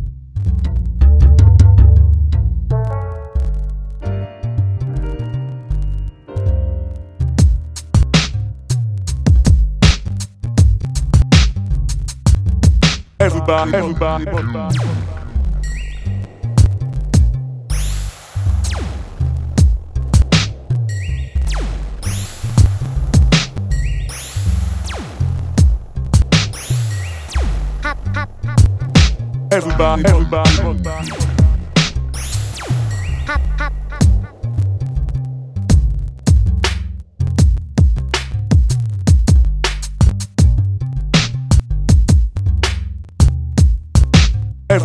Everybody. Everybody. Everybody.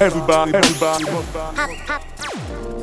Everybody. Everybody. Everybody.